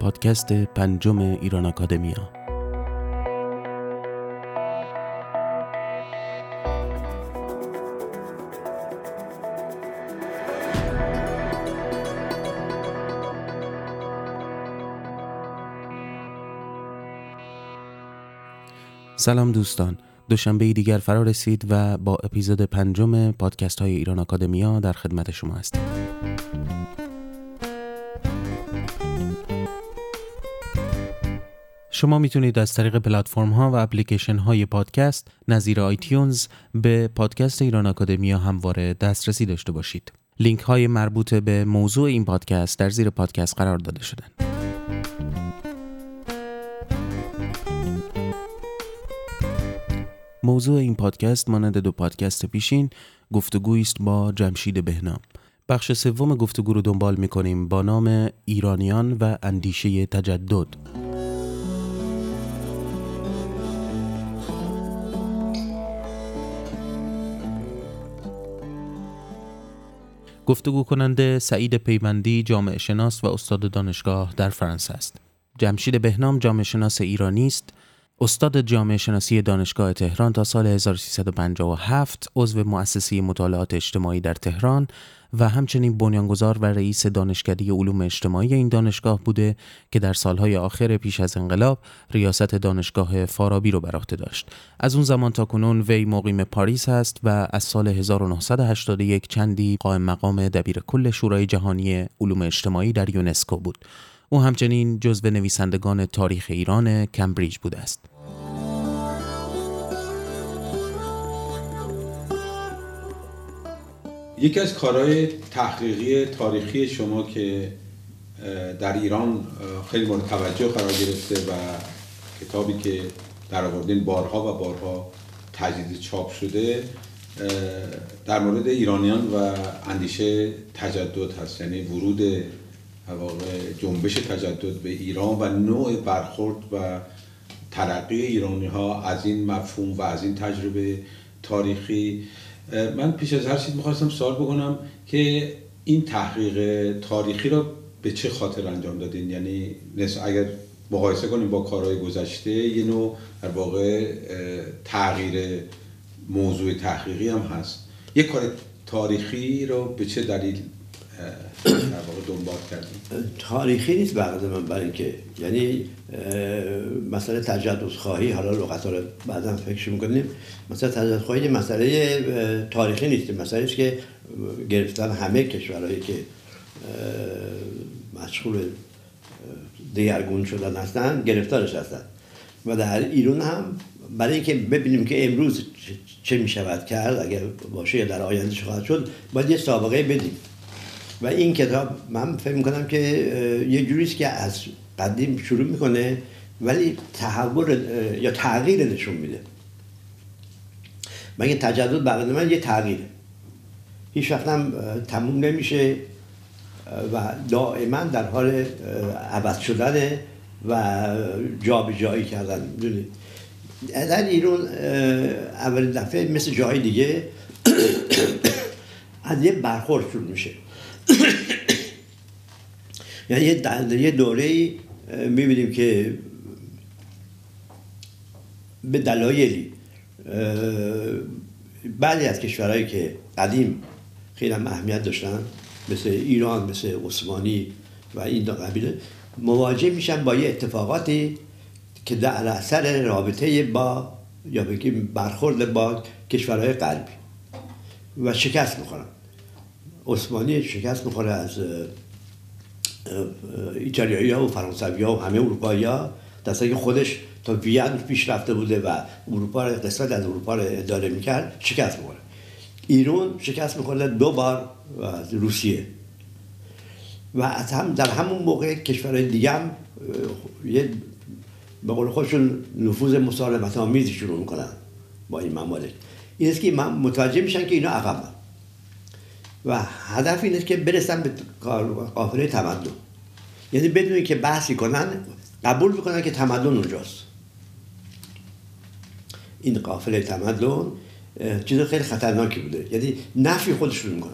پادکست 5 ایران آکادمیا. سلام دوستان، دوشنبه دیگر فرا رسید و با اپیزود 5 پادکست های ایران آکادمیا در خدمت شما هستیم. شما میتونید از طریق پلتفرم ها و اپلیکیشن های پادکست نظیر آیتیونز به پادکست ایران آکادمیا همواره دسترسی داشته باشید. لینک های مربوط به موضوع این پادکست در زیر پادکست قرار داده شدن. موضوع این پادکست مانند 2 پادکست پیشین گفتگویی است با جمشید بهنام. بخش 3 گفتگو رو دنبال می‌کنیم با نام ایرانیان و اندیشه تجدد. گفتگو کننده سعید پیوندی جامعه شناس و استاد دانشگاه در فرانسه است. جمشید بهنام جامعه شناس ایرانی است. استاد جامعه شناسی دانشگاه تهران تا سال 1357، عضو مؤسسه مطالعات اجتماعی در تهران و همچنین بنیانگذار و رئیس دانشکده علوم اجتماعی این دانشگاه بوده که در سالهای آخر پیش از انقلاب ریاست دانشگاه فارابی رو بر عهده داشت. از اون زمان تا کنون وی مقیم پاریس هست و از سال 1981 چندی قائم مقام دبیرکل شورای جهانی علوم اجتماعی در یونسکو بود. او همچنین جزو نویسندگان تاریخ ایران کمبریج بوده است. یکی از کارهای تحقیقی تاریخی شما که در ایران خیلی مورد توجه قرار گرفته و کتابی که در آوردین بارها و بارها تجدید چاپ شده در مورد ایرانیان و اندیشه تجدد هست، یعنی ورود جنبش تجدد به ایران و نوع برخورد و ترقی ایرانی‌ها از این مفهوم و از این تجربه تاریخی. من پیش از هر چیز می‌خواستم سوال بکنم که این تحقیق تاریخی را به چه خاطر انجام دادین؟ یعنی اگر مقایسه کنیم با کارهای گذشته، یه نوع در واقع تغییر موضوع تحقیقی هم هست. یک کار تاریخی را به چه دلیل در واقع دنبال کردیم؟ تاریخی نیست بعد من، برای اینکه یعنی مسئله تجددخواهی، حالا لغت‌ها رو بعداً فکرش می‌کنیم، مثلا تجددخواهی مسئله تاریخی نیست، مسئله است که گرفتن همه کشورهایی که مشغول دگرگون شدن هستن گرفتارش هستن و در ایران هم، برای اینکه ببینیم که امروز چه می‌شود کرد، اگر باشه در آینده چه خواهد شد، باید یه سابقه بدیم. و این کتاب من فکر می‌کنم که یه جوریه که از قدیم شروع می‌کنه ولی تحول یا تغییر نشون میده. مگه تجدد برای من یه تغییره، هیچ وقت هم تموم نمیشه و دائما در حال عوض شدنه و جابجایی کردن. در ایران اول دفعه مثل جای دیگه از یه برخورد شروع میشه. یعنی یه دوره‌ای می‌بینیم که به دلایلی بعضی از کشورهایی که قدیم خیلی هم اهمیت داشتن، مثل ایران، مثل عثمانی و این قبیله، مواجه میشن با یه اتفاقاتی که در اثر رابطه با یا بگیم برخورد با کشورهای غربی و شکست می‌خورن. عثمانی شکست می‌خوره از ایتالیایی‌ها و فرانسوی‌ها و همه اروپایی‌ها، دسته که خودش تا وین پیش رفته بوده و اروپا رو، قسمت از اروپا رو اداره می‌کرد، شکست می‌خوره. ایران شکست می‌خوره 2 بار از روسیه و از هم در همون موقع کشورهای دیگه هم یه به قول خودشون نفوذ مسالمت‌آمیزی شروع می‌کنن با این ممالک. این است که متوجه میشن که اینا عقب‌اند و هدف این است که برسن به قافله تمدن، یعنی بدون اینکه بحثی کنن قبول میکنن که تمدن اونجاست. این قافله تمدن چیز خیلی خطرناکی بوده، یعنی نفی خودشون میکنن.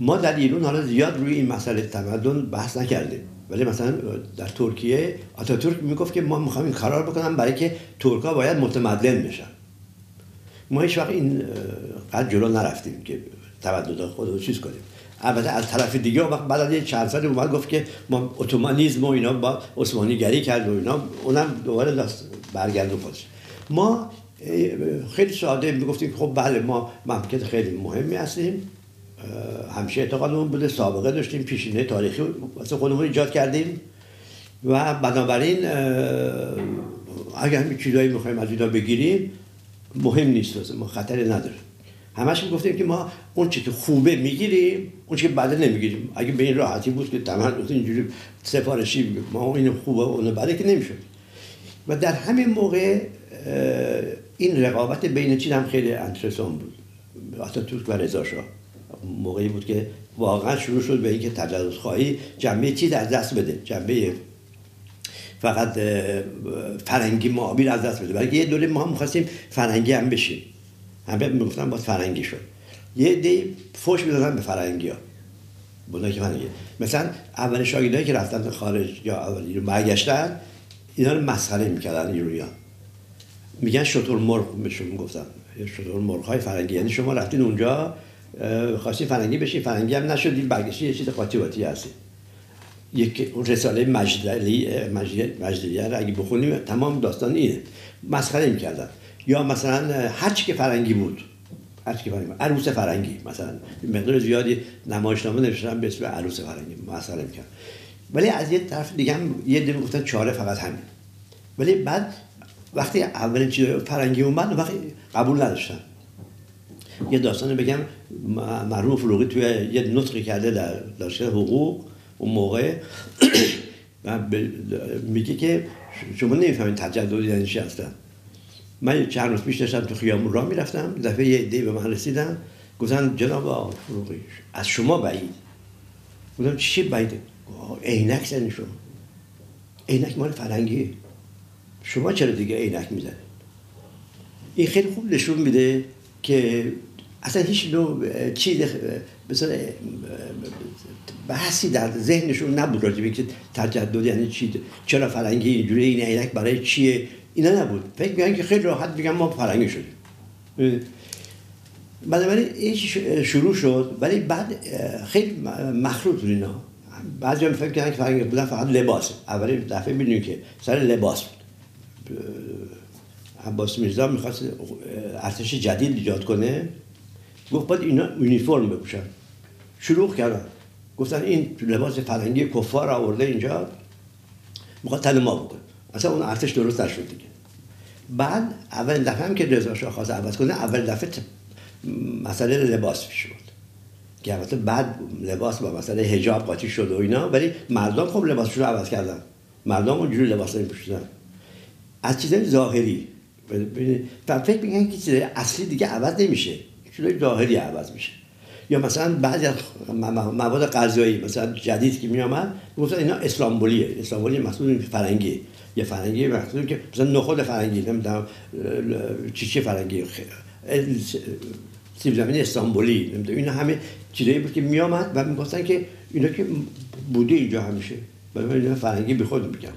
ما در ایران حالا زیاد روی این مسئله تمدن بحث نکردیم ولی مثلا در ترکیه اتاتورک میگفت که ما میخوایم این قرار بکنم برای که ترک‌ها باید متمدن بشن. ما هیچ وقت این قد جلو نرفتیم که تمدن خودمون چیز کنیم. البته از طرف دیگه وقت بعد از چند سال اومد گفت که ما اتومانیسم و اینا با عثمانی گری کرد و اینا، اونم دوباره دست برگردون خودش. ما خیلی ساده میگفتیم خب بله ما مملکت خیلی مهمی هستیم، همیشه اعتقادمون بوده، سابقه داشتیم، پیشینه تاریخی واسه خودمون ایجاد کردیم و بنابراین اگر چیزایی میخوایم از اینا بگیریم مهم نیست واسه ما، خطری نداره. همش میگفتیم که ما اون چی که خوبه میگیریم، اون چی که بده نمیگیریم. اگه به این راحتی بود که تمام اینجوری سفارشی ما اینو خوبه اونو بده که نمیشد. و در همین موقع این رقابت بین چین هم خیلی انترسان بود، اتاتورک و رضا شاه. موقعی بود که واقعا شروع شد به اینکه تجدیدخواهی جنبه چیز از دست بده، جنبه فقط فرنگی معابیر از دست بده، بلکه یه دوره ما هم می‌خواستیم فرنگی هم بشیم، همه میگفتن باید فرنگی شد. یه دی فوش می‌دادن به فرنگی‌ها، بونایی که فرنگی. مثلا اول شاگردایی که رفتن خارج یا اولی رو برگشتن اینا رو مسخره می‌کردن ایرانی‌ها، میگن شتر مرغ بهشون میگفتن، شتر مرغ‌های فرنگی، یعنی شما رفتین اونجا خواستی فرنگی بشی، فرنگی هم نشدی، برگشتی یه چیز قاطی باطی هستی. یک رساله مجدلیه را اگه بخونیم تمام داستان اینه، مسخره می‌کردن. یا مثلا هرچی که فرنگی بود، هرچی که فرنگی بود، عروس فرنگی مثلا، مقدار زیادی نمایشنامه نوشتن به اسم عروس فرنگی، مسخره می‌کردن. ولی از یه طرف دیگه هم یه دفعه گفتن چاره فقط همین. ولی بعد وقتی اولین چیز فرنگی اومد وقتی قبول نداشتن. یه داستان بگم مرحوم فروغی توی یه نطقی کرده در دانشگاه حقوق اون موقع میگه که شما نمیفهمید تجدد یعنی چی اصلا. من چند روز پیش داشتم تو خیابون راه میرفتم، دفعه یه عده‌ای به من رسیدن گفتن جناب آقا فروغی از شما بعید. گفتم چی بعیده؟ عینک زنی شما، عینک مال فرنگیه، شما چرا دیگه عینک میزنید؟ این خیلی خوب نشون میده که اصلا هیچ نوع چیز مثلا بحثی در ذهنشون نبود راجع به اینکه تجدد یعنی چی، چرا فرنگی اینجوری، این عینک برای چیه، اینا نبود. فکر می‌کنن که خیلی راحت بگن ما فرنگی شدیم. بنابراین این شروع شد، ولی بعد خیلی مخلوط بود اینا. بعضی هم فکر می‌کنن که فرنگی بودن فقط لباس. اولین دفعه می‌بینیم که سر لباس بود. عباس میرزا می‌خواست ارتش جدید ایجاد کنه، گفت باید اینا یونیفرم بپوشن. شروع کردن گفتن این لباس فرنگی کفار آورده اینجا میخواد تن ما بکنه. اصلا اون ارتش درست نشد دیگه. بعد اول دفعه هم که رضا شاه خواست عوض کنه، اول دفعه مسئله لباس پیش بود که البته بعد لباس با مسئله حجاب قاطی شد و اینا، ولی مردم خب لباسشون رو عوض کردن، مردم اونجوری لباس نمی‌پوشیدن از چیزای ظاهری. و فکر میکنن که چیز اصلی دیگه عوض نمیشه، چیزای ظاهری عوض میشه. یا مثلا بعضی از مواد غذایی مثلا جدید که میامد میگفتن اینا اسلامبولیه، اسلامبولی محصول فرنگی، یه فرنگی محصول که مثلا نخود فرنگی، نمیدونم چیچی فرنگی، سیب زمینی اسلامبولی، نمیدونم اینا همه چیزایی بود که میامد و میگفتن که اینا که بوده اینجا همیشه، ولی اینا فرنگی به خود میگن.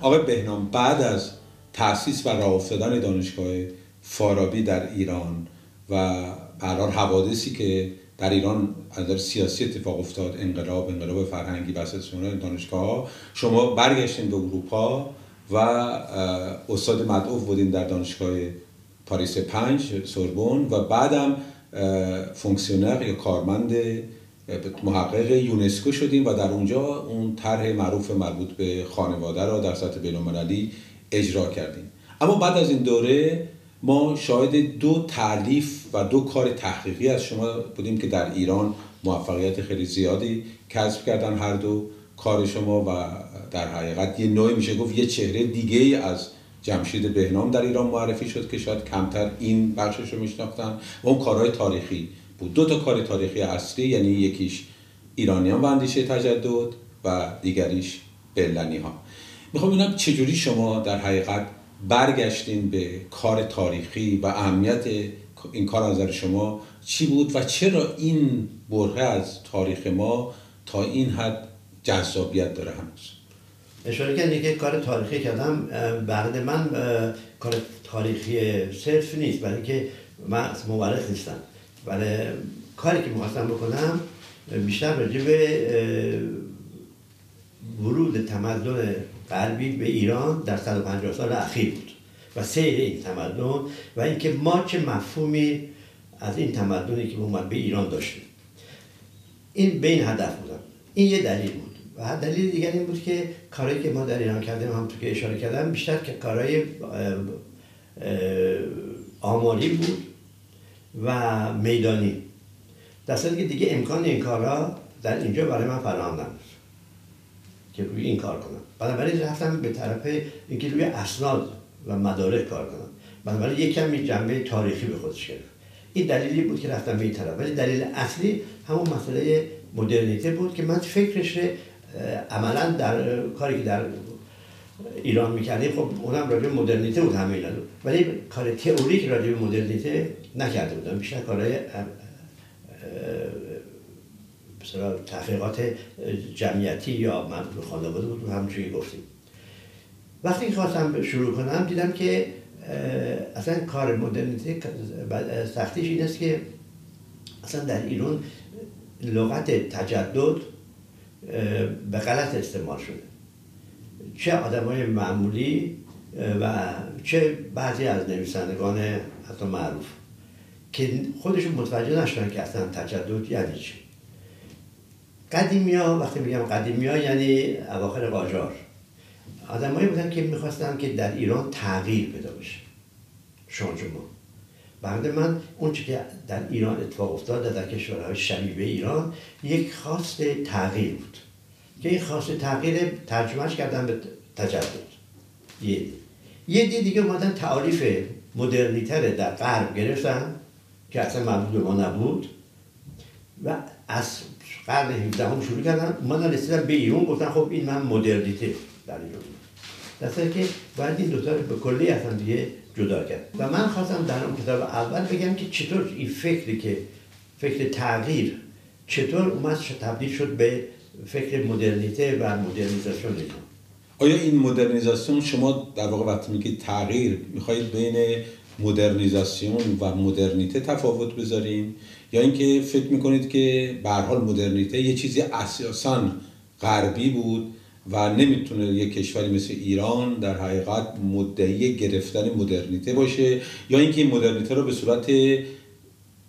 آقای بهنام بعد از تأسیس و راه افتادن دانشگاه فارابی در ایران و برای حوادثی که در ایران از نظر سیاسی اتفاق افتاد، انقلاب فرهنگی و سسیون دانشگاه، شما برگشتین به اروپا و استاد مدعو بودین در دانشگاه پاریس 5 سوربون و بعدم فونکسیونر یا کارمند محقق یونسکو شدیم و در اونجا اون طرح معروف مربوط به خانواده را در سطح بین‌المللی اجرا کردیم. اما بعد از این دوره ما شاهد 2 تألیف و 2 کار تحقیقی از شما بودیم که در ایران موفقیت خیلی زیادی کسب کردن هر دو کار شما و در حقیقت یه نوعی میشه گفت یه چهره دیگه ای از جمشید بهنام در ایران معرفی شد که شاید کمتر این بخشش رو میشناختن. و اون کارهای تاریخی بود، دو تا کار تاریخی اصلی، یعنی یکیش ایرانیان و اندیشه تجدد و دیگریش برلنی ها. میخوام ببینم چجوری شما در حقیقت برگشتین به کار تاریخی و اهمیت این کار از نظر شما چی بود و چرا این برهه از تاریخ ما تا این حد جذابیت داره هنوز؟ اشاره کردی که کار تاریخی کردم. بعد من کار تاریخی صرف نیست، برای که من مورخ نیستم. برای کاری که می‌خواستم بکنم بیشتر راجع به ورود تمدن غربی به ایران در 150 سال اخیر بود و سیر این تمدن و اینکه ما چه مفهومی از این تمدنی که اومد به ایران داشتیم. این به این هدف بودم. این یه دلیل بود. و دلیل دیگر این بود که کارهایی که ما در ایران کردیم، همونطور که اشاره کردم، بیشتر که کارهای آماری بود و میدانی، در صورتی که دیگه امکان این کارها در اینجا برای من فراهم نبود که روی این کار کنم. بنابراین رفتم به طرف اینکه روی اسناد و مدارک کار کنم. بنابراین یکم جنبه تاریخی به خودش گرفت. این دلیلی بود که رفتم به این طرف. ولی دلیل اصلی همون مسئله مدرنیته بود که من فکرش عملا در کاری که در ایران میکردیم، خب اونم راجع به مدرنیته بود همه اینا، ولی کار تئوریک راجع به مدرنیته نکرده بودم. بیشتر کارهای مثلا تحقیقات جمعیتی یا منظور خانواده بود، همونجوری گفتیم. وقتی خواستم شروع کنم دیدم که اصلا کار مدرنیته سختیش این است که اصلا در ایران لغت تجدد به غلط استعمال شده، چه آدمای معمولی و چه بعضی از نویسندگان حتی معروف که خودشون متوجه نشدن که اصلا تجدد یعنی چی. قدیمی‌ها، وقتی میگم قدیمی‌ها یعنی اواخر قاجار، آدمایی بودن که میخواستن که در ایران تغییر پیدا بشه، شانجما. بعد من اون چیزی که در ایران اتفاق افتاد در کشورهای شبیه ایران یک خواست تغییر بود که این خواست تغییر ترجمهش کردن به تجدد. یه دیگه اومدن تعاریف مدرنیتر در غرب گرفتن که اصلا مربوط به ما نبود و از قرن 17 هم شروع کردن، اومدن رسیدن به ایران گفتن خب این من مدرنیته در ایران، در حالی که باید این دوتا رو به کلی اصلا دیگه جدا کرد. و من خواستم در اون کتاب اول بگم که چطور این فکری که فکر تغییر چطور اومد تبدیل شد به فکر مدرنیته و مدرنیزاسیون ایران. آیا این مدرنیزاسیون، شما در واقع وقتی میگید تغییر، میخواید بین مدرنیزاسیون و مدرنیته تفاوت بذارین یا اینکه فکر میکنید که به هر حال مدرنیته یه چیزی اساساً غربی بود و نمیتونه یک کشوری مثل ایران در حقیقت مدعی گرفتن مدرنیته باشه، یا اینکه این مدرنیته رو به صورت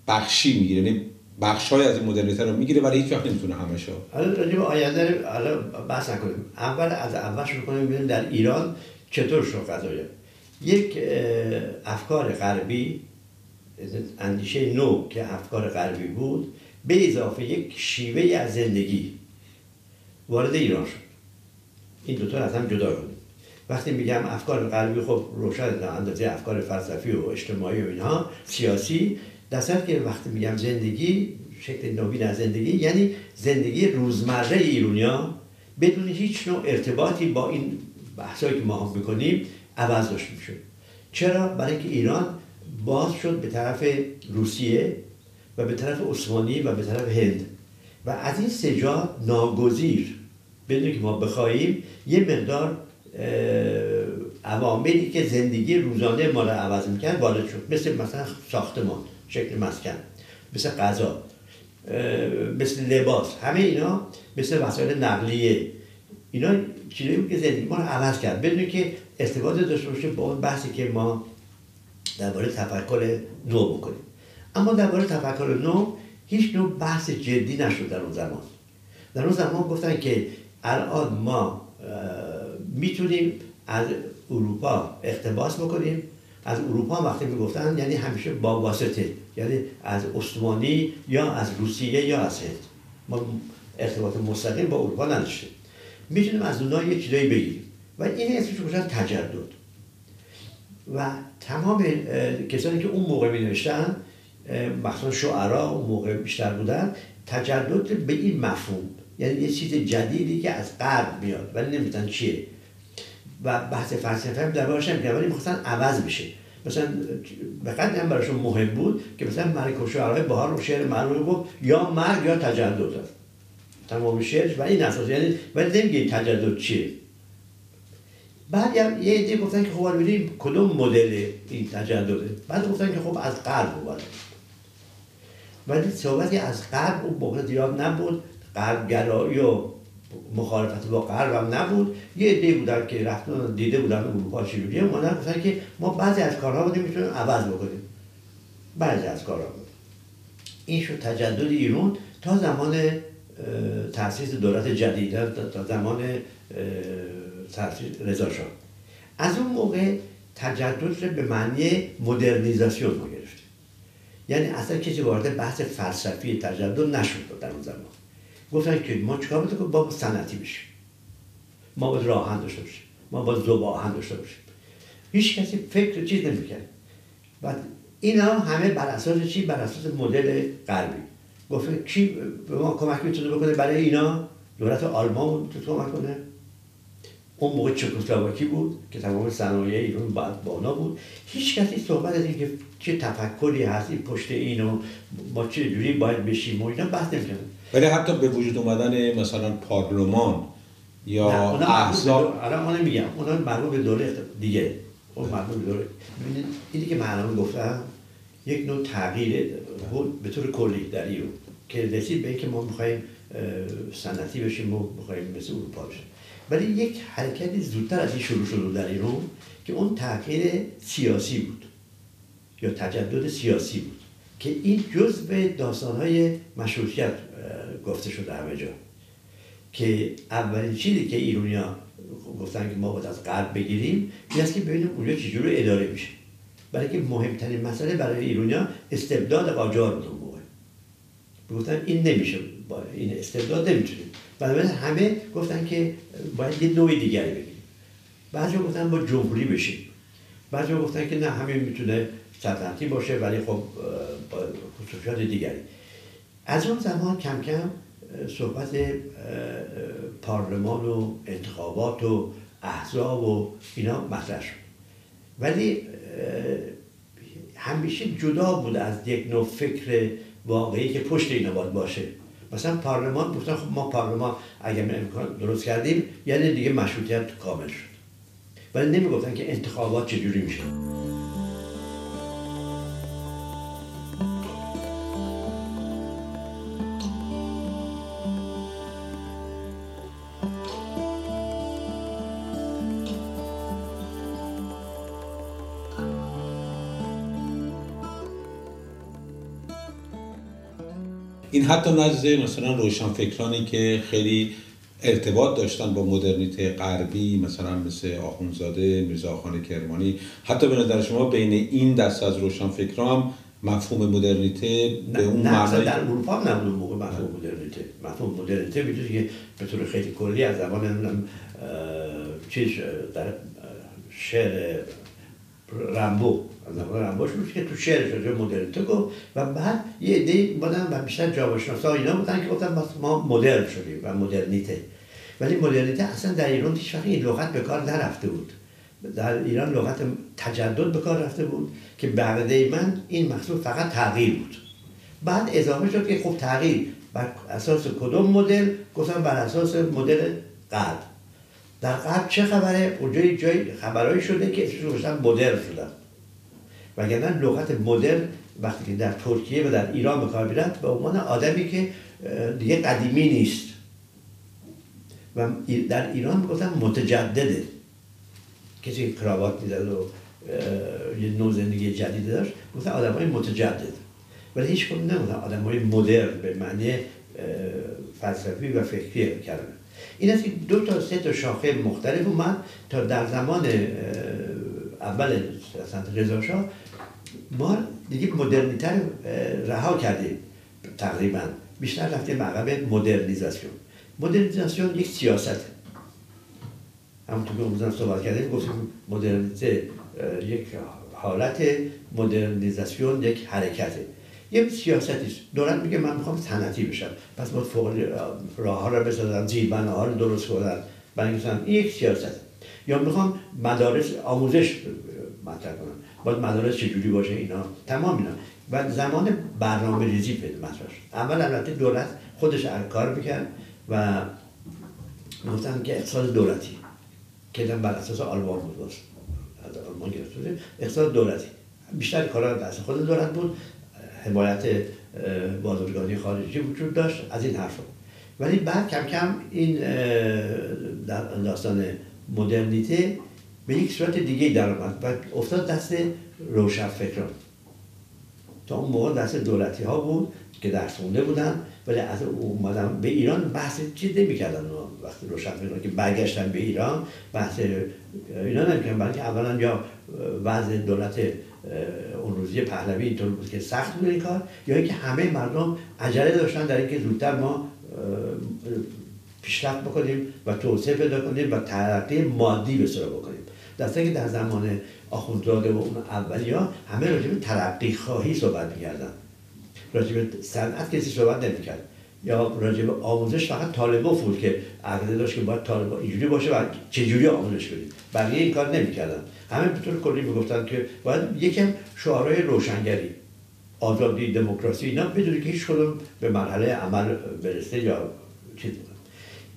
بخشی میگیره، یعنی بخشای از این مدرنیته رو میگیره ولی هیچ وقت نمیتونه همشو. حالا راجع به آینده بحث نکنیم، اول از اول شروع کنیم ببینیم در ایران چطور شد قضایا. یک افکار غربی، اندیشه نو که افکار غربی بود، به اضافه یک شیوه از زندگی وارد ایران شد. این دوتا رو از هم جدا کنیم. وقتی میگم افکار غربی، خب روشن در اندازه افکار فلسفی و اجتماعی و اینها، سیاسی، در صورتی که وقتی میگم زندگی، شکل نوین از زندگی یعنی زندگی روزمره ایرانیا بدون هیچ نوع ارتباطی با این بحثایی که ما هم میکنیم عوض داشت میشه. چرا؟ برای که ایران باز شد به طرف روسیه و به طرف عثمانی و به طرف هند و از این سه جا ناگزیر بدون که ما بخوایم یه مقدار عواملی که زندگی روزانه ما رو عوض میکرد وارد شد، مثلا ساختمان، شکل مسکن، مثل غذا، مثل لباس، همه اینا، مثل وسایل نقلیه، اینا چیزایی بود که زندگی ما رو عوض کرد بدون که ارتباط داشته باشه با اون بحثی که ما درباره تفکر نو بکنیم. اما درباره تفکر نو هیچ نوع بحث جدی نشد در اون زمان. در اون زمان گفتن که الان ما میتونیم از اروپا اقتباس بکنیم، از اروپا وقتی میگفتن یعنی همیشه با واسطه، یعنی از عثمانی یا از روسیه یا از هند. ما ارتباط مستقیم با اروپا نداشتیم. میتونیم از اونها یه چیزایی بگیریم و این اسمش گذاشتن تجدد. و تمام کسانی که اون موقع می‌نوشتن، مخصوصا شعرا اون موقع بیشتر بودن، تجدد به این مفهوم، یعنی یه چیز جدیدی که از غرب میاد ولی نمی‌دونن چیه. و بحث فلسفه هم دربارش نمی‌کنن ولی می‌خواستن عوض بشه. مثلا به قدری هم براشون مهم بود که مثلا ملکم شعرهای بهار رو شعر معروف گفت یا مرگ یا تجدد، تمام شعرش و این اساس، یعنی ولی نمی‌گه تجدد چیه. بعد هم یه ایده گفتن که خب ببینیم کدوم مدل این تجدده. بعد گفتن که خب از غرب اومده، ولی صحبتی از غرب اون موقع زیاد نبود، غرب‌گرایی و مخالفت با غرب هم نبود. یه ایده بودن که رفتن دیده بودن اروپا چجوریه، اونا گفتن که ما بعضی از کارها رو میتونیم عوض بکنیم، بعضی از کارها. این شد تجدد ایران تا زمان تأسیس دولت جدید، تا زمان رضا شاه. از اون موقع تجدد رو به معنی مدرنیزاسیون ما گرفت، یعنی اصلا کسی وارد بحث فلسفی تجدد نشد. در اون زمان گفتن که ما چیکار بده که با صنعتی بشیم، ما با راه آهن داشته باشیم، ما با ذوب آهن داشته باشیم. هیچ کسی فکر چیز نمی‌کرد و اینا همه بر اساس چی؟ بر اساس مدل غربی. گفتن کی به ما کمک میتونه بکنه برای اینا؟ دولت آلمان تو کمک کنه. اون موقع چکسلواکی بود که تمام صنایع ایران بعد با اونا بود. هیچ کسی صحبت از این که چه تفکری هست این پشت اینو ما چه جوری باید بشیم و اینا بحث نمی‌کنه. ولی حتی به وجود اومدن مثلا پارلمان یا احزاب، الان من میگم اونا مربوط به دوره دیگه، اون مربوط به دوره. ببینید اینی که معلوم گفتم یک نوع تغییر بود به طور کلی در ایران که رسید به اینکه ما می‌خوایم صنعتی بشیم و می‌خوایم مثل اروپا بشیم. ولی یک حرکتی زودتر از این شروع شد در ایران که اون تغییر سیاسی بود یا تجدد سیاسی بود که این جزء داستان‌های مشروطیت گفته شده همه جا، که اولین چیزی که ایرانی‌ها گفتن که ما باید از غرب بگیریم این است که ببینیم اونجا چجوری اداره میشه، برای که مهمترین مسئله برای ایرانی‌ها استبداد قاجار بود. اون موقع گفتن این نمیشه، با این استبداد نمیتونه. بنابراین همه گفتن که باید یه نوع دیگری بگیریم. بعضی گفتن با جمهوری بشیم، بعضی گفتن که نه همین میتونه سلطنتی باشه ولی خب با خصوصیات دیگری. از اون زمان کم کم صحبت پارلمان و انتخابات و احزاب و اینا مطرح شد، ولی همیشه جدا بود از یک نوع فکر واقعی که پشت اینا باید باشه. مثلا پارلمان گفتن خب ما پارلمان اگر امکان درست کردیم یعنی دیگه مشروطیت کامل شد، ولی نمیگفتن که انتخابات چجوری میشه. این حتی نزد مثلا روشنفکرانی که خیلی ارتباط داشتن با مدرنیته غربی، مثلا مثل آخوندزاده، میرزاخان کرمانی، حتی به نظر شما بین این دسته از روشنفکران هم مفهوم مدرنیته به اون معنی در اروپا هم نبود موقع مفهوم مدرنیته. مفهوم مدرنیته می‌دونید که به طور خیلی کلی از زمان چیز در شعر رامبو، از اول رامبو شروع که تو شعر شده مدرنیته گفت و بعد یه ایده بودن و بیشتر جامعه‌شناسا اینا بودن که گفتن ما مدرن شدیم و مدرنیته. ولی مدرنیته اصلا در ایران هیچ وقت این لغت به کار نرفته بود. در ایران لغت تجدد به کار رفته بود که به عقیده من این مفهوم فقط تغییر بود. بعد اضافه شد که خب تغییر بر اساس کدوم مدل؟ گفتن بر اساس مدل غرب. در غرب چه خبره؟ اونجا یه جای خبرایی شده که اسمش رو گذاشتن مدرن شدن، وگرنه لغت مدرن وقتی که در ترکیه و در ایران به کار می‌رفت به عنوان آدمی که دیگه قدیمی نیست و در ایران می‌گفتن متجدده، کسی که کراوات می‌زد و یه نوع زندگی جدید داشت گفتن آدم‌های متجدد، ولی هیچ کدوم نمی‌گفتن آدم‌های مدرن به معنی فلسفی و فکری کلمه. این است که دو تا سه تا شاخه مختلف اومد تا در زمان اول سنت رضا شاه ما دیگه مدرنیتر رها کردیم، تقریبا بیشتر رفتیم عقب مدرنیزاسیون. مدرنیزاسیون یک سیاست، همونطور که امروزم صحبت کردیم گفتیم مدرنیته یک حالت، مدرنیزاسیون یک حرکته، یه سیاستیه. دولت میگه من میخوام صنعتی بشم، پس باید فوق راهها رو بسازم، زیربناها رو درست کنم، بنویسم، این یک سیاست. یا میخوام مدارس آموزش مطرح کنم، باید مدارس چجوری باشه، اینا تمام اینا و زمان برنامه‌ریزی پیدا مطرح شد. اول البته دولت خودش کار میکرد و گفتن که اقتصاد دولتی که بر اساس آلمان بود، از آلمان گرفته بود، اقتصاد دولتی بیشتر کارا دست خود دولت بود، حمایت بازرگانی خارجی وجود داشت از این حرفا. ولی بعد کم کم این داستان مدرنیته به یک صورت دیگه درآمد و افتاد دست روشنفکران. تا اون موقع دست دولتی ها بود که درس خونده بودن، ولی از اومدن به ایران بحث چیز نمی‌کردن. وقتی روشنفکران که برگشتن به ایران بحث اینا نمی‌کردن، بلکه اولا یا وضع دولت اون روزی پهلوی اینطور بود که سخت بود این کار، یا اینکه همه مردم عجله داشتن در اینکه زودتر ما پیشرفت بکنیم و توسعه پیدا کنیم و ترقی مادی به سراغ بکنیم. درسته که در زمان آخوندزاده و اون اولیا همه راجع به ترقی خواهی صحبت می‌کردن، راجع به صنعت کسی صحبت نمی‌کرد، یا راجع به آموزش فقط طالبوف بود که عقیده داشت که باید طالبوف اینجوری باشه و چجوری آموزش بدید، بقیه این کار نمی‌کردن. همه به طور کلی می‌گفتن که باید یکم شعارهای روشنگری، آزادی، دموکراسی، اینا بدون که هیچ کدوم به مرحله عمل برسه یا چیز.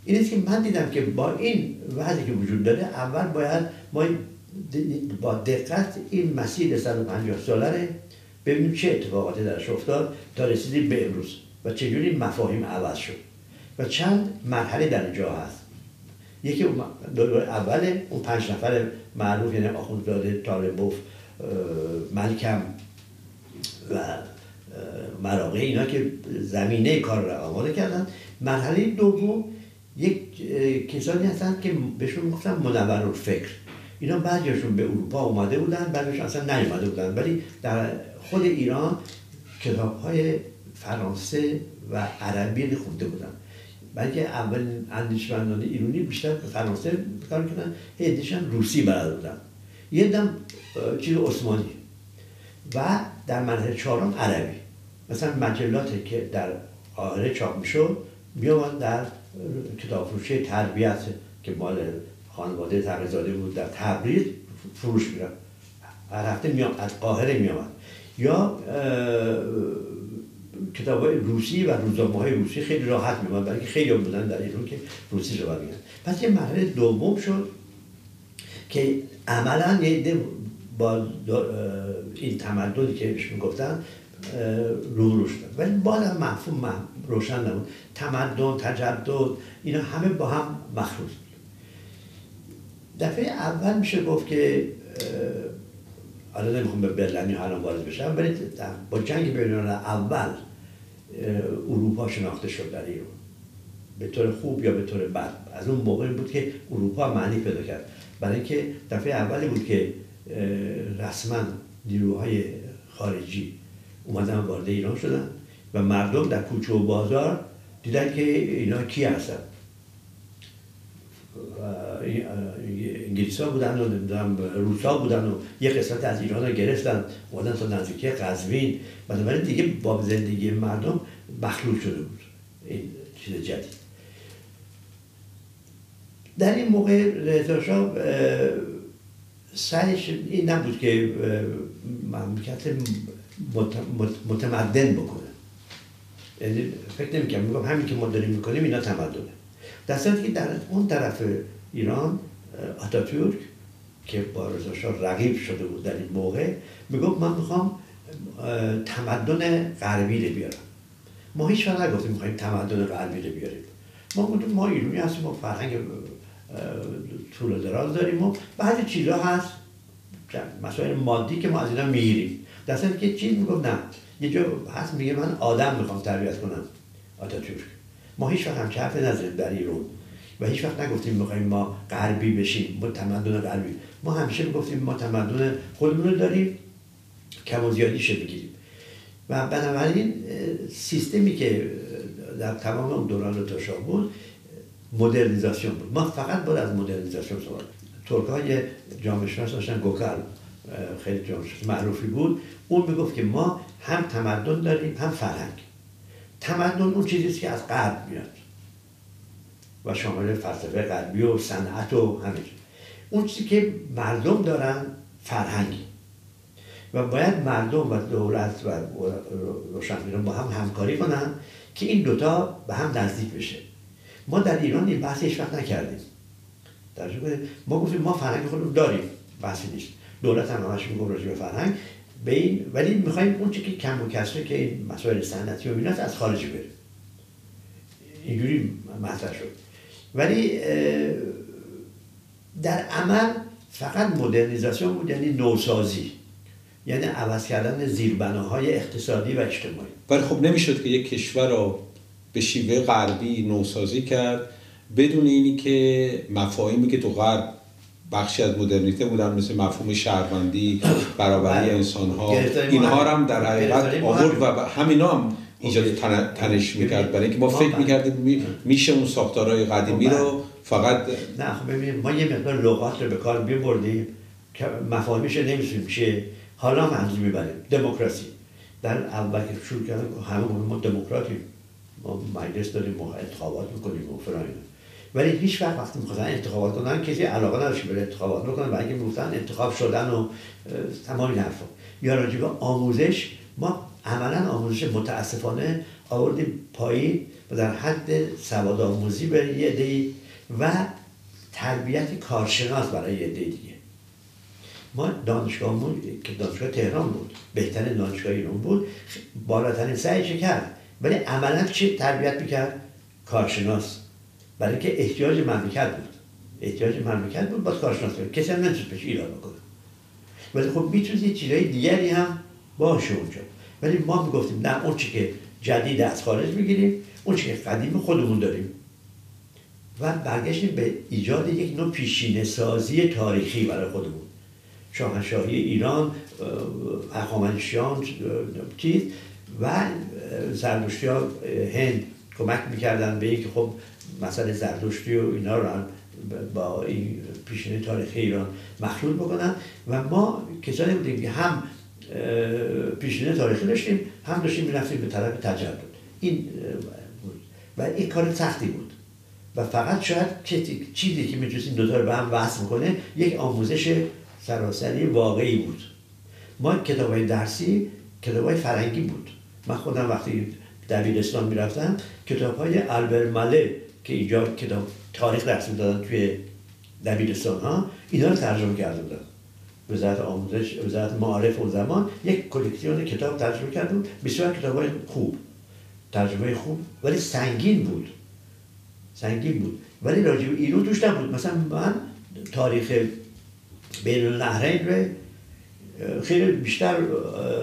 این است که من دیدم که با این وضعی که وجود داره اول باید ما با دقت این مسیر 150 ساله ببینیم چه اتفاقاتی درش افتاد تا رسیدیم به امروز و چجوری مفاهیم عوض شد و چند مرحله در اینجا هست. یکی اول اون 5 نفر معروف، یعنی آخوندزاده، طالبوف، ملکم و مراغه، اینا که زمینه کار را آماده کردن. مرحله دوم یک کسانی هستند که بهشون میگفتن منورالفکر. اینا بعضیشون به اروپا اومده بودن، بعضیشون اصلا نیومده بودن، ولی در خود ایران کتاب‌های فرانسه و عربی خونده بودن. بلکه اول اندیشمندان ایرانی بیشتر فرانسه کار کردن، هیدشان روسی بلد بودن، یه دم چیز عثمانی، و در مرحله 4 عربی. مثلا مجلاتی که در قاهره چاپ میشد میومد در کتابفروشی تربیت که مال خانواده تقی‌زاده بود در تبریز فروش می‌رفت، هر هفته از قاهره می‌آمد. یا کتاب‌های روسی و روزنامه‌های روسی خیلی راحت می‌آمد، بلکه خیلی بودن در ایران که روسی رو بلد. پس یه مرحله دوم شد که عملاً با این تمدنی که بهش می‌گفتن رو شدن، ولی بالا مفهوم روشن نبود. تمدن، تجدد، اینا همه با هم مخلوط بود. دفعه اول میشه گفت که الان نمیخوام به برلینی الان وارد بشم، ولی با جنگ برلین اول اروپا شناخته شد در ایران به طور خوب یا به طور بد. از اون موقعی بود که اروپا معنی پیدا کرد، برای اینکه دفعه اولی بود که رسما نیروهای خارجی اومدن وارد ایران شدن و مردم در کوچه و بازار دیدن که اینا کی هستن. انگلیس‌ها بودن و روس‌ها بودن و یه قسمت از ایران رو گرفتن، اومدن تا نزدیکی قزوین، بنابراین دیگه با زندگی مردم مخلوط شده بود این چیز جدید. در این موقع رضا شاه سعیش این نبود که مملکت متمدن بکنه، یعنی فکر نمی‌کنم، میگم همین که ما داریم میکنیم اینا تمدنه. در صورتی که در اون طرف ایران اتاتورک که با رضا شاه رقیب شده بود در این موقع میگفت من میخوام تمدن غربی رو بیارم. ما هیچ وقت نگفتیم میخوایم تمدن غربی رو بیاریم، ما گفتیم ما ایرانی هستیم، ما فرهنگ طول و دراز داریم و بعضی چیزا هست مسائل مادی که ما از اینا میگیریم. درسته که چیز میگم نه، یه جا هست میگه من آدم میخوام تربیت کنم. آتاتورک ما هیچ وقت هم حرف نزدیم در ایران، و هیچ وقت نگفتیم می‌خوایم ما غربی بشیم، ما تمدن غربی. ما همیشه می‌گفتیم ما تمدن خودمون رو داریم، کم و زیادیش بگیریم. و بنابراین سیستمی که در تمام اون دوران تا شاه بود مدرنیزاسیون بود. ما فقط باید از مدرنیزاسیون صحبت کنیم. ترک‌های جامعه شناس داشتن، گوکل خیلی جامعه شناس معروفی بود، اون میگفت که ما هم تمدن داریم هم فرهنگ. تمدن اون چیزیست که از غرب میاد و شامل فلسفه غربی و صنعت و همه چیز. اون چیزی که مردم دارن فرهنگی و باید مردم و دولت و روشنفکران با هم همکاری کنن که این دوتا به هم نزدیک بشه. ما در ایران این بحث هیچ وقت نکردیم. ما گفتیم ما فرهنگ خودمون داریم، بحثی نیست. دولت هم همش میگه راجع به فرهنگ به این، ولی میخوایم اون چیزی که کم و کسره که این مسائل صنعتی و ایناست از خارج بره. اینجوری مطرح شد. ولی در عمل فقط مدرنیزاسیون بود، یعنی نوسازی، یعنی عوض کردن زیربناهای اقتصادی و اجتماعی. ولی خب نمیشد که یک کشور رو به شیوه غربی نوسازی کرد بدون اینی که مفاهیمی که تو غرب بخشی از مدرنیته بودن، مثل مفهوم شهروندی، برابری انسان‌ها، اینها هم در حقیقت آورد و همینا هم ایجاد تنش میکرد، برای اینکه ما فکر میکردیم میشه اون ساختارهای قدیمی رو فقط نه. خب ببینید ما یه مقدار لغات رو به کار می‌بردیم که مفاهیمش نمی‌شیم چیه. حالا منظور میبریم دموکراسی، در اول که شروع کردن همه ما دموکراتیم، ما مجلس داریم، ما انتخابات میکنیم و فلان، ولی هیچ وقت وقتی میخواستن انتخابات کنن کسی علاقه نداشت به انتخابات بکنن، برای اینکه میگفتن انتخاب شدن و تمام این حرفا. یا راجع به آموزش، ما عملا آموزش متاسفانه آوردیم پایین و در حد سوادآموزی برای یه عده‌ای و تربیت کارشناس برای یه عده دیگه. ما دانشگاهمون که دانشگاه تهران بود، بهترین دانشگاه ایران بود، بالاترین سعیش کرد، ولی عملا چی تربیت میکرد؟ کارشناس، برای که احتیاج مملکت بود، احتیاج مملکت بود، باز کارشناس بود. کسی هم نمیتونست بهش ایراد بکنه، ولی خب میتونست یه چیزهای دیگری هم باشه اونجا. ولی ما میگفتیم نه، اون چی که جدید از خارج میگیریم، اون چی که قدیم خودمون داریم. و برگشتیم به ایجاد یک نوع پیشینه سازی تاریخی برای خودمون. شاهنشاهی ایران، هخامنشیان، چیز و زردشتی‌ها هند کمک میکردن به اینکه خب مسئله زردشتی و اینا رو هم با این پیشینه تاریخی ایران مخلوط بکنن. و ما کسانی بودیم که هم پیشینه تاریخی داشتیم، هم داشتیم میرفتیم به طرف تجدد. این بود و این کار سختی بود و فقط شاید چیزی که میتونستیم دوتا رو به هم وصل کنه یک آموزش سراسری واقعی بود. ما کتاب‌های درسی کتاب‌های فرنگی بود. من خودم وقتی دبیرستان می‌رفتم کتاب‌های آلبر ماله که اینجا کتاب تاریخ درس می‌دادن توی دبیرستان‌ها، اینا رو ترجمه کرده بودن. وزارت آموزش، وزارت معارف اون زمان یک کلکسیون کتاب ترجمه کرده بود، بسیار کتاب‌های خوب، ترجمه خوب، ولی سنگین بود. سنگین بود. ولی راجع به ایران توش نبود. مثلا من تاریخ بین النهرین رو خیلی بیشتر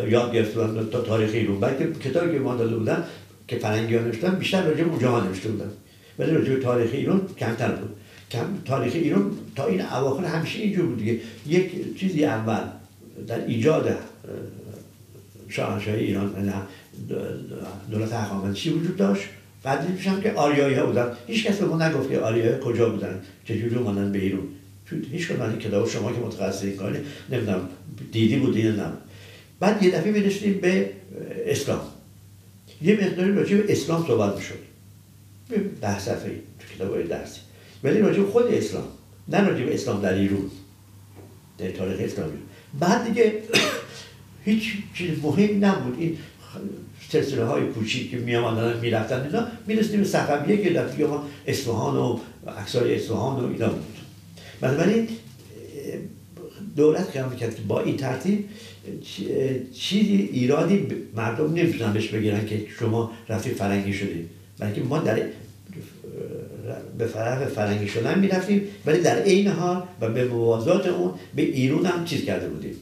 یاد گرفتم تا تاریخ ایران، بلکه کتابی که ما داده بودن که فرنگی‌ها نوشتن بیشتر راجع به اونجاها نوشته بودن، ولی راجع به تاریخ ایران کمتر بود. تاریخ ایران تا این اواخر همیشه اینجور بود دیگه. یک چیزی اول در ایجاد شاهنشاهی ایران، دولت هخامنشی وجود داشت، بعد میشم که آریایی‌ها بودن. هیچ کس به ما نگفت که آریایی‌ها کجا بودن، چجوری اومدن به ایران. هیچ کدوم از کتاب شما که متخصص این کاری نمیدونم دیدی بود یا نه. بعد یه دفعه می‌رسیم به اسلام، یه مقداری راجع به اسلام صحبت می‌شد، به بحث صفحه‌ای تو کتاب‌های درسی، ولی راجع به خود اسلام نه، راجع به اسلام در ایران، در تاریخ اسلامی. بعد دیگه هیچ چیز مهم نبود. این سلسله‌های کوچیک که می‌آمدن می‌رفتن، اینا می‌رسیم به صفحه‌ای که در واقع اصفهان و اکثر اصفهان و اینا بود. بنابراین دولت کار میکرد که با این ترتیب چیزی ایرادی مردم نمیتونن بهش بگیرن که شما رفتید فرنگی شدید، بلکه ما در به طرف فرنگی شدن میرفتیم، ولی در عین حال و به موازات اون به ایران هم چیز کرده بودیم،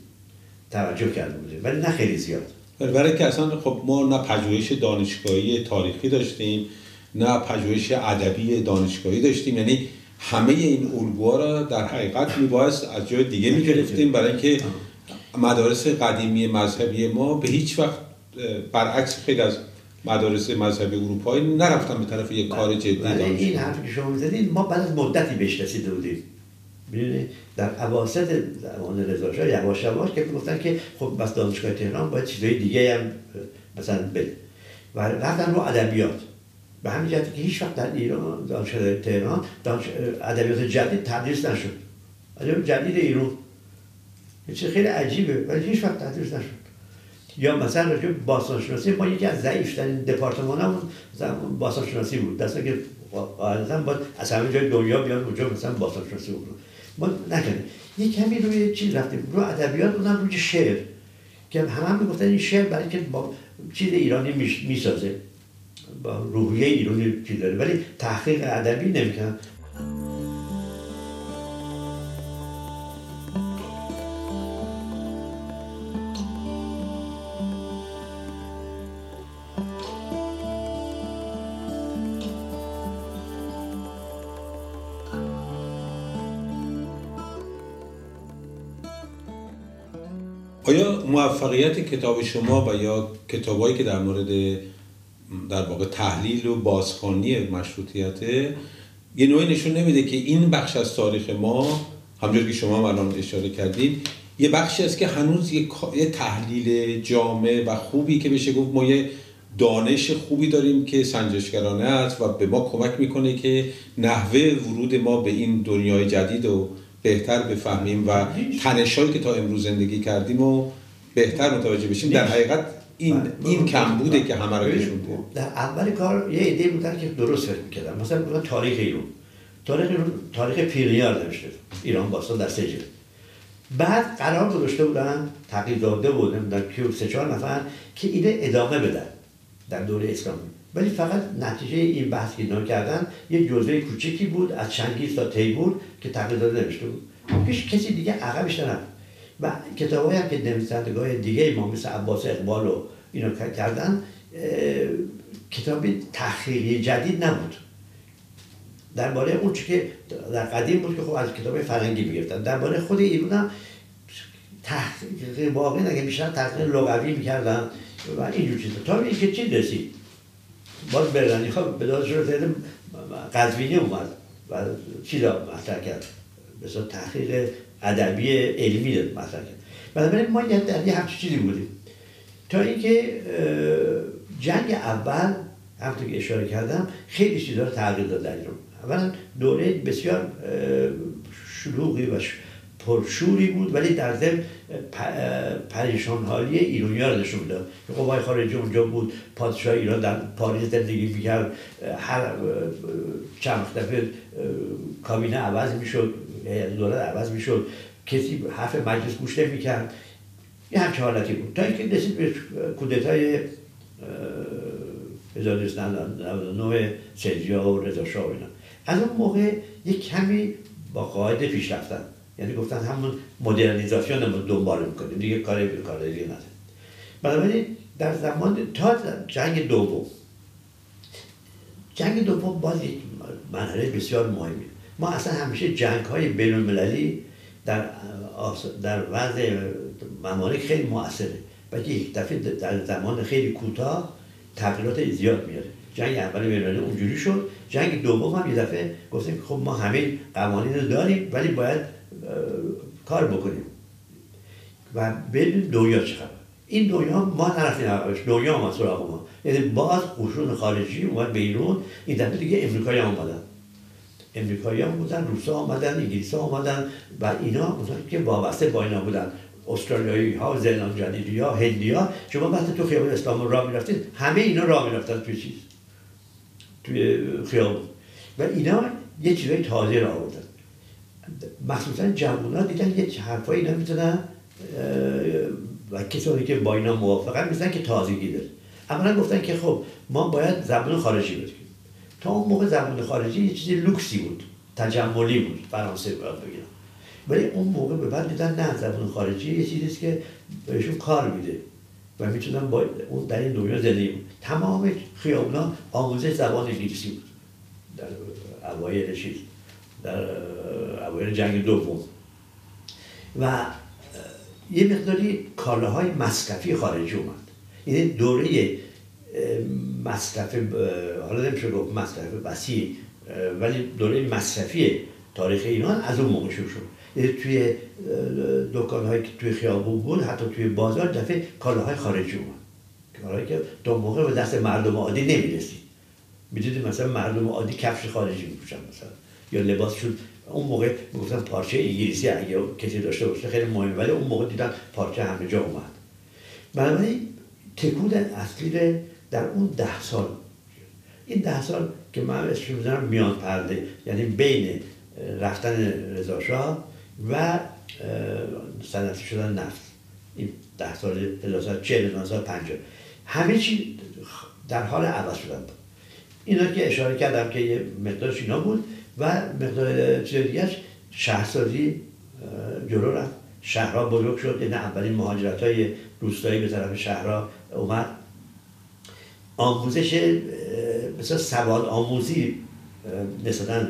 توجه کرده بودیم، ولی نه خیلی زیاد. برای که اصلا خب ما نه پژوهش دانشگاهی تاریخی داشتیم، نه پژوهش ادبی دانشگاهی داشتیم، یعنی همه این الگوها را در حقیقت میبایست از جای دیگه میگرفتیم، برای اینکه مدارس قدیمی مذهبی ما به هیچ وقت برعکس خیلی از مدارس مذهبی اروپایی نرفتن به طرف یک کار جدی داشتیم. این حرفی که شما زدید ما بعد از مدتی بهش رسیده بودیم. می‌بینید در اواسط زمان رضا شاه یواش یواش که گفتن که خب بس دانشگاه تهران باید چیزای دیگه هم مثلا بده و رفتن رو ادبیات، به همین جهت که هیچ وقت در ایران دانشگاه تهران ادبیات جدید تدریس نشد. ادبیات جدید ایران چیز خیلی عجیبه ولی هیچ وقت تدریس نشد. یا مثلا راجع به باستانشناسی ما یکی از ضعیف‌ترین دپارتمان‌ها باستانشناسی بود، درسته که مثلا باید از همه جای دنیا بیان اونجا مثلا باستانشناسی بکنه. ما نکنیم یک کمی روی چیز رفتیم، روی ادبیات، اونم روی شعر که همه میگفتن این شعر برای که با چیز ایرانی میسازه، با روحیه ایرانی چیز داره، ولی تحقیق ادبی نمیکنن. آیا موفقیت کتاب شما و یا کتابایی که در مورد در واقع تحلیل و بازخوانی مشروطیت یه نوعی نشون نمیده که این بخش از تاریخ ما، همونجوری که شما الان اشاره کردین، یه بخشی است که هنوز یه تحلیل جامع و خوبی که بشه گفت ما یه دانش خوبی داریم که سنجشگرانه است و به ما کمک میکنه که نحوه ورود ما به این دنیای جدید و بهتر بفهمیم و تنشایی که تا امروز زندگی کردیم و بهتر متوجه بشیم؟ در حقیقت این کم بوده که همه را کشون بود. در اول کار یه ایده بودن که درست فکر میکردن، مثلا بودن تاریخ ایران، تاریخ پیریار نمیشته ایران باستان در سجل. بعد قرار گذاشته بودن تقیید داده بود در کیو 3-4 نفر که ایده ادامه بدن در دوره اسلامی، ولی فقط نتیجه این بحث که اینا کردن یه جزوه کوچیکی بود از چنگیز تا تیمور که تقلید داده نوشته بود، هیچ کسی دیگه عقبش نرفت. و کتابایی هم که نویسندگان دیگه ما مثل عباس اقبال و اینا کردن کتاب تحقیقی جدید نبود درباره اون چیزی که در قدیم بود که خب از کتابای فرنگی می‌گرفتن. درباره خود ایران هم تحقیق واقعی نگه بیشتر تحقیق لغوی می‌کردن و اینجور چیزا تا اینکه چی رسید باز برلنی خب به دادش رو زیده قزوینی اومد و چی را مطرح کرد، مثلا تحقیق ادبی علمی را مطرح کرد. بنابراین ما در یه همچین چیزی بودیم تا اینکه جنگ اول همونطور که اشاره کردم خیلی چیزا رو تغییر داد در ایران. اولا دوره بسیار شلوغی و پرشوری بود ولی در ضمن پریشان حالی ایرانی‌ها رو نشون می‌داد. قوای خارجی اونجا بود، پادشاه ایران در پاریس زندگی می‌کرد، هر چند دفعه کابینه عوض می‌شد، دولت عوض می‌شد، کسی حرف مجلس گوش نمی‌کرد. این همچین حالتی بود تا اینکه رسید به کودتای 1999 سلجوقی‌ها و رضا شاه. از اون موقع یک کمی با قاعده پیش رفتن، یعنی گفتن همون مدرنیزاسیون رو دنبال می‌کنیم دیگه، کاری به کار دیگه نداره. بنابراین در زمان تا جنگ دوم باز یک مرحله بسیار مهمی. ما اصلا همیشه جنگ‌های بین‌المللی در وضع ممالک خیلی مؤثره و یک دفعه در زمان خیلی کوتاه تغییرات زیاد میاره. جنگ اول بین‌المللی اونجوری شد، جنگ دوم هم یه دفعه گفتیم خب ما همین قوانین رو داریم ولی باید کار بکنیم و ببینیم دنیا چه خبره. این دنیا ما نرفتیم عقبش، دنیا ما سراغ ما، یعنی باز قشون خارجی اومد به ایران. این دفعه دیگه امریکایی هم اومدن، روس‌ها اومدن، انگلیس‌ها اومدن و اونا که وابسته با اینا بودن، استرالیایی‌ها، زلندی‌ها، هندی‌ها. شما وقتی تو خیابان اسلام راه می‌رفتید همه اینا راه می‌رفتن توی چیز توی خیابان و اینا یه چیزای تازه راه آوردن. مخصوصا جوونا دیدن یه حرفایی اینا میتونن و کسایی که با اینا موافقن میزنن که تازگی داره. اولا گفتن که خب ما باید زبان خارجی بگیم. تا اون موقع زبان خارجی یه چیزی لوکسی بود، تجملی بود، فرانسه باید بگیرن. ولی اون موقع به بعد دیدن نه، زبان خارجی یه چیزیه که بهشون کار میده و میتونم با اون در این دنیا زندگی بود. تمام خیابان آموزش زبان انگلیسی بود در اوایل چیز، در اوایل جنگ دوم. و یه مقداری کالاهای مصرفی خارجی اومد، یعنی دوره مصرف، حالا نمیشه گفت مصرف وسیع، ولی دوره مصرفی تاریخ ایران از اون موقع شروع شد. توی دکان‌هایی که توی خیابون بود، حتی توی بازار، دفعه کالاهای خارجی اومد، کالاهایی که تا موقع به دست مردم عادی نمی‌رسید. می‌دیدید مثلا مردم عادی کفش خارجی می‌پوشن مثلا، یا لباسشون اون موقع می‌گفتن پارچه انگلیسی، اگه کسی داشته باشه خیلی مهمه، ولی اون موقع دیدن پارچه همه جا اومد. بنابراین تکون اصلی در اون 10 سال، این 10 سال که من اسمش می‌ذارم میان پرده، یعنی بین رفتن رضا شاه و صنعتی شدن نفت، این 10 سال، 40 سال، 50 سال، همه چی در حال عوض شدن بود. اینا که اشاره کردم که یه مقدارش اینا بود و مقدار چیز دیگه‌اش شهرسازی جلو رفت، شهرها بزرگ شد، یعنی اولین مهاجرت‌های روستایی به طرف شهرها اومد. آموزش مثلا سواد آموزی نسبتاً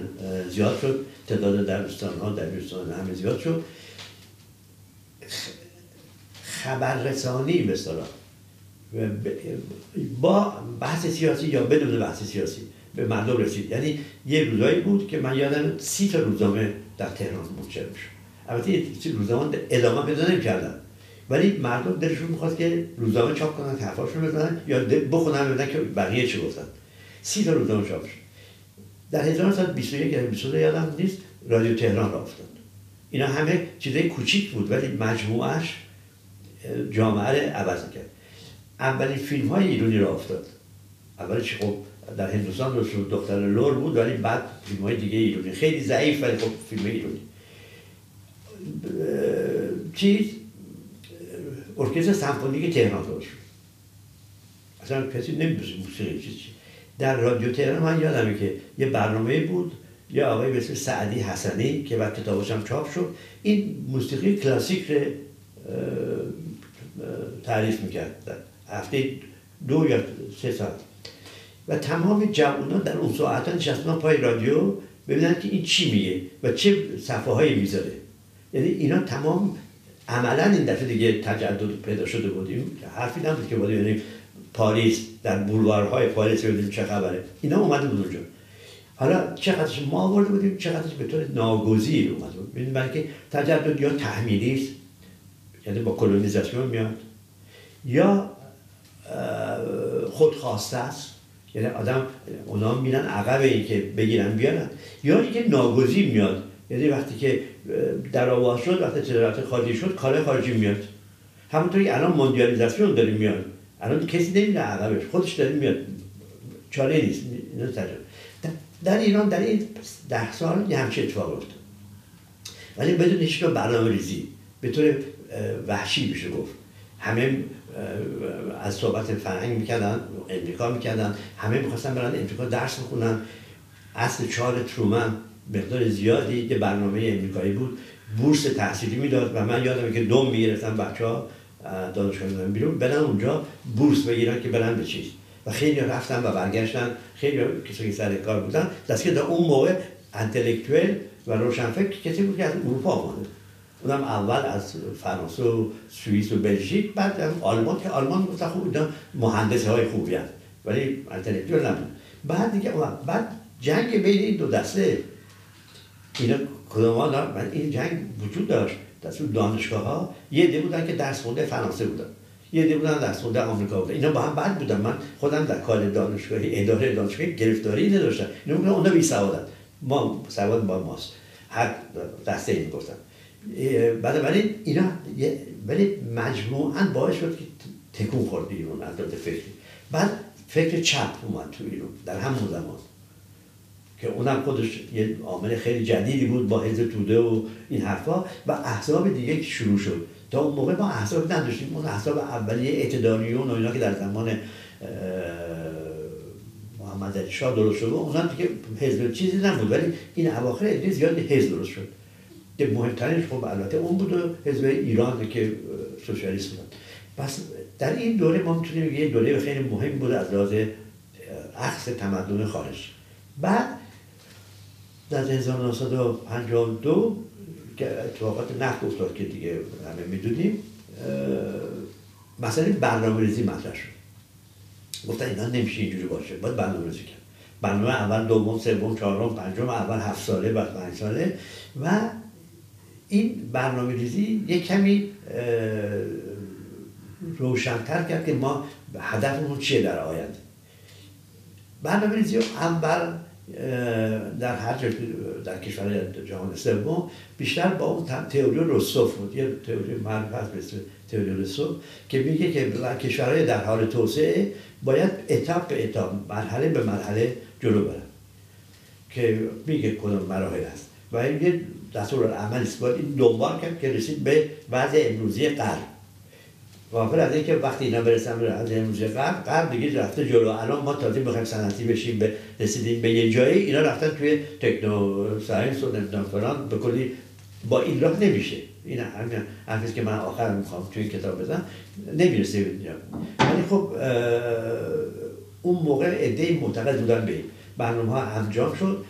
زیاد شد، تعداد دبیرستان‌ها، همه زیاد شد. خبررسانی به اصطلاح با بحث سیاسی یا بدون بحث سیاسی به مردم رسید. یعنی یه روزایی بود که من یادم 30 تا روزنامه در تهران منتشر می‌شد. البته این 30 روزنامه ادامه پیدا نمی‌کردن، ولی مردم دلشون می‌خواست که روزنامه چاپ کنن، حرفاشون بزنن یا بخونن ببینن که بقیه چی گفتن. 30 تا روزنامه چاپ شد. در 1921 یا 22 یادم نیست، رادیو تهران را افتاد. اینا همه چیزای کوچیک بود ولی مجموعش جامعه را عوض کرد. اولین فیلم‌های ایرانی را افتاد. اولش خب در هندوستان دختر لور بود، ولی بعد فیلم‌های دیگه ایرانی خیلی ضعیف، ولی خب فیلم ایرانی. چیز ارکستر سمفونیک تهران بود. اصلا کسی نمی‌دونست موسیقی چیه. در رادیو تهران من یادمه که یه برنامه بود، یه آقای به اسم سعدی حسنی که بعد کتابش هم چاپ شد، این موسیقی کلاسیک رو تعریف می‌کرد در هفته 2 یا 3 ساعت. و تمام جوانان در اون ساعت‌ها نشستن پای رادیو ببینن که این چی میگه و چه صفحه‌هایی میذاره. یعنی اینا تمام عملاً این دفعه دیگه تجدد پیدا شده بودیم، حرفی نبود که بودیم، یعنی پاریس، در بولوارهای پاریس بودیم چه خبره، اینا اومده بود اونجا. حالا چقدرش ما آورده بودیم، چقدرش به طور ناگزیر اومده بود. ببینید بلکه تجدد یا تحمیلی است، یعنی با کلونیزاسیون میاد، یا خودخواسته است، یعنی آدم اونا میرن عقب این که بگیرن بیارن، یا اینکه ناگزیر میاد، یعنی وقتی که درآواز شد، وقتی تجارت خارجی شد، کار خارجی میاد. همونطوری الان موندیالیزاسیون داره میاد، الان کسی نمیره عقبش، خودش داره میاد، چاره نیست. در ایران در این 10 سال یه همچین اتفاق افتاد، ولی بدون هیچ نوع برنامه‌ریزی، به طور وحشی میشه گفت. همه از صحبت فرهنگ میکردن، امریکا میکردن، همه میخواستن برن امریکا درس بخونن. اصل 4 ترومن مقدار زیادی که برنامه امریکایی بود بورس تحصیلی میداد و من یادمه که دوم میگرفتن بچه‌ها دانشگاه میرن بیرون، برن اونجا بورس بگیرن که برن به چیز. و خیلی رفتن و برگشتن، خیلی کسایی که سر کار بودن. دست در اون موقع انتلکتوئل و روشنفکر کسی بود که از اروپا اومده، اونم اول از فرانسه و سوئیس و بلژیک، بعد از آلمان، که آلمان گفتن خب اینا مهندس‌های خوبی هستن ولی انتلکتوئل نبود. بعد دیگه بعد جنگ بین این دو دسته، اینا کدوم داشت؟ این جنگ وجود داشت. تو دانشگاه‌ها یه عده بودن که درس خونده فرانسه بودن، یه عده بودن درس خونده آمریکا بودن، اینا با هم بد بودن. من خودم در کار دانشگاهی، اداره دانشگاهی گرفتاری نداشتم، اینا بودن اونا بی سوادن، ما سواد با ماست، هر دسته این گفتن. بنابراین اینا ولی مجموعاً باعث شد که تکون خورد ایران از داد فکری. بعد فکر چپ اومد تو ایران در همون زمان، که اونم خودش یه عامل خیلی جدیدی بود با حزب توده و این حرفا، و احزاب دیگه شروع شد. تا اون موقع ما احزاب نداشتیم، اون احزاب اولیه اعتداریون و اینا که در زمان محمد علی شاه درست شد، اونم دیگه حزب چیزی نبود، ولی این اواخر ادری زیاد حزب درست شد که مهمترینش خب البته اون بود، حزب ایران که سوسیالیست بود. پس در این دوره ما میتونیم یه دوره خیلی مهم بود از لحاظ عکس تمدن خارج. بعد در 1952 که اتفاقات نفت افتاد که دیگه همه میدونیم، مسئله برنامه‌ریزی مطرح شد. گفتن اینا نمیشه اینجوری باشه، باید برنامه‌ریزی کرد. برنامه اول، دوم، سوم، چهارم، پنجم، اول 7 ساله، بعد 5 ساله و این برنامه‌ریزی یک کمی روشن‌تر کرد که ما هدفمون چیه در آینده. برنامه‌ریزی اول در هر جا در کشور جهان سوم بیشتر با اون تئوری روسوف بود، یه تئوری معروف به اسم تئوری روسوف که میگه که کشورهای در حال توسعه باید اتاپ به اتاپ، مرحله به مرحله جلو برن که میگه کدوم مراحل است و این یه دستورالعمل است باید این دنبال کرد که رسید به وضع امروزی غرب. غافل از اینکه وقتی اینا برسن به از امروزی غرب دیگه رفته جلو. الان ما تازه میخوایم صنعتی بشیم، به رسیدیم به یه جایی، اینا رفتن توی تکنو ساینس و نمیدونم فلان، به کلی با این راه نمیشه. این همین حرفی که من آخر میخوام توی کتاب بزنم، نمیرسه به اینجا. ولی خب اون موقع عده‌ای معتقد بودن به این برنامه ها انجام شد.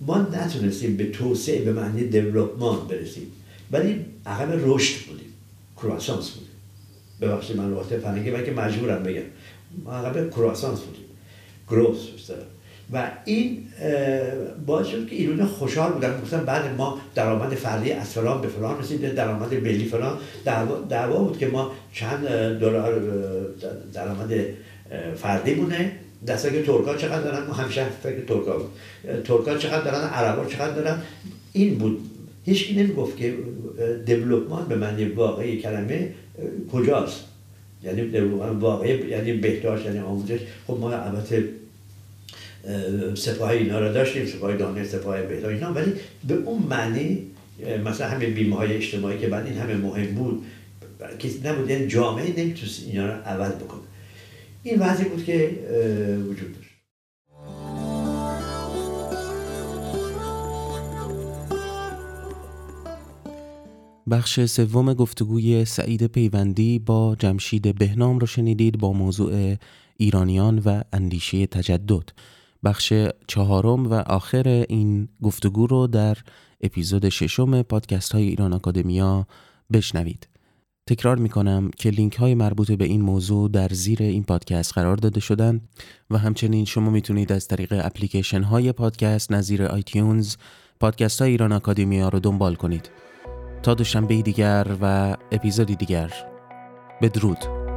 ما نتونستیم به توسعه به معنی دیولپمان برسیم ولی عقب رشد بودیم، کرواسانس بودیم. ببخشید من لغت فرنگی من که مجبورم بگم، ما عقب کرواسانس بودیم، گروس بودیم و این باعث شد که ایران خوشحال بودن. گفتن بعد ما درآمد فردی از فلان به فلان رسید، درآمد ملی فلان. دعوا بود که ما چند دلار درآمد فردی بوده، دسته که ترکا چقدر دارن، ما همیشه فکر ترکا بود، ترکا چقدر دارن، عربا چقدر دارن. این بود. هیچکی نمیگفت که دیولپمان به معنی واقعی کلمه کجاست، یعنی دیولپمان واقعی یعنی بهداشت، یعنی آموزش. خب ما البته سپاه اینا را داشتیم، سپاه دانش، سپاه بهداشت اینا، ولی به اون معنی مثلا همه بیمه‌های اجتماعی که بعد این همه مهم بود کسی نبود، یعنی جامعه نمیتونست اینا را عوض بکنه. این وضعی بود که وجود داشت. بخش سوم گفتگوی سعید پیوندی با جمشید بهنام رو شنیدید با موضوع ایرانیان و اندیشه تجدد. بخش چهارم و آخر این گفتگو رو در اپیزود ششم پادکست های ایران آکادمیا بشنوید. تکرار میکنم که لینک های مربوط به این موضوع در زیر این پادکست قرار داده شدن و همچنین شما میتونید از طریق اپلیکیشن های پادکست نظیر آیتیونز پادکست های ایران آکادمیا رو دنبال کنید. تا دوشنبه دیگر و اپیزودی دیگر، بدرود.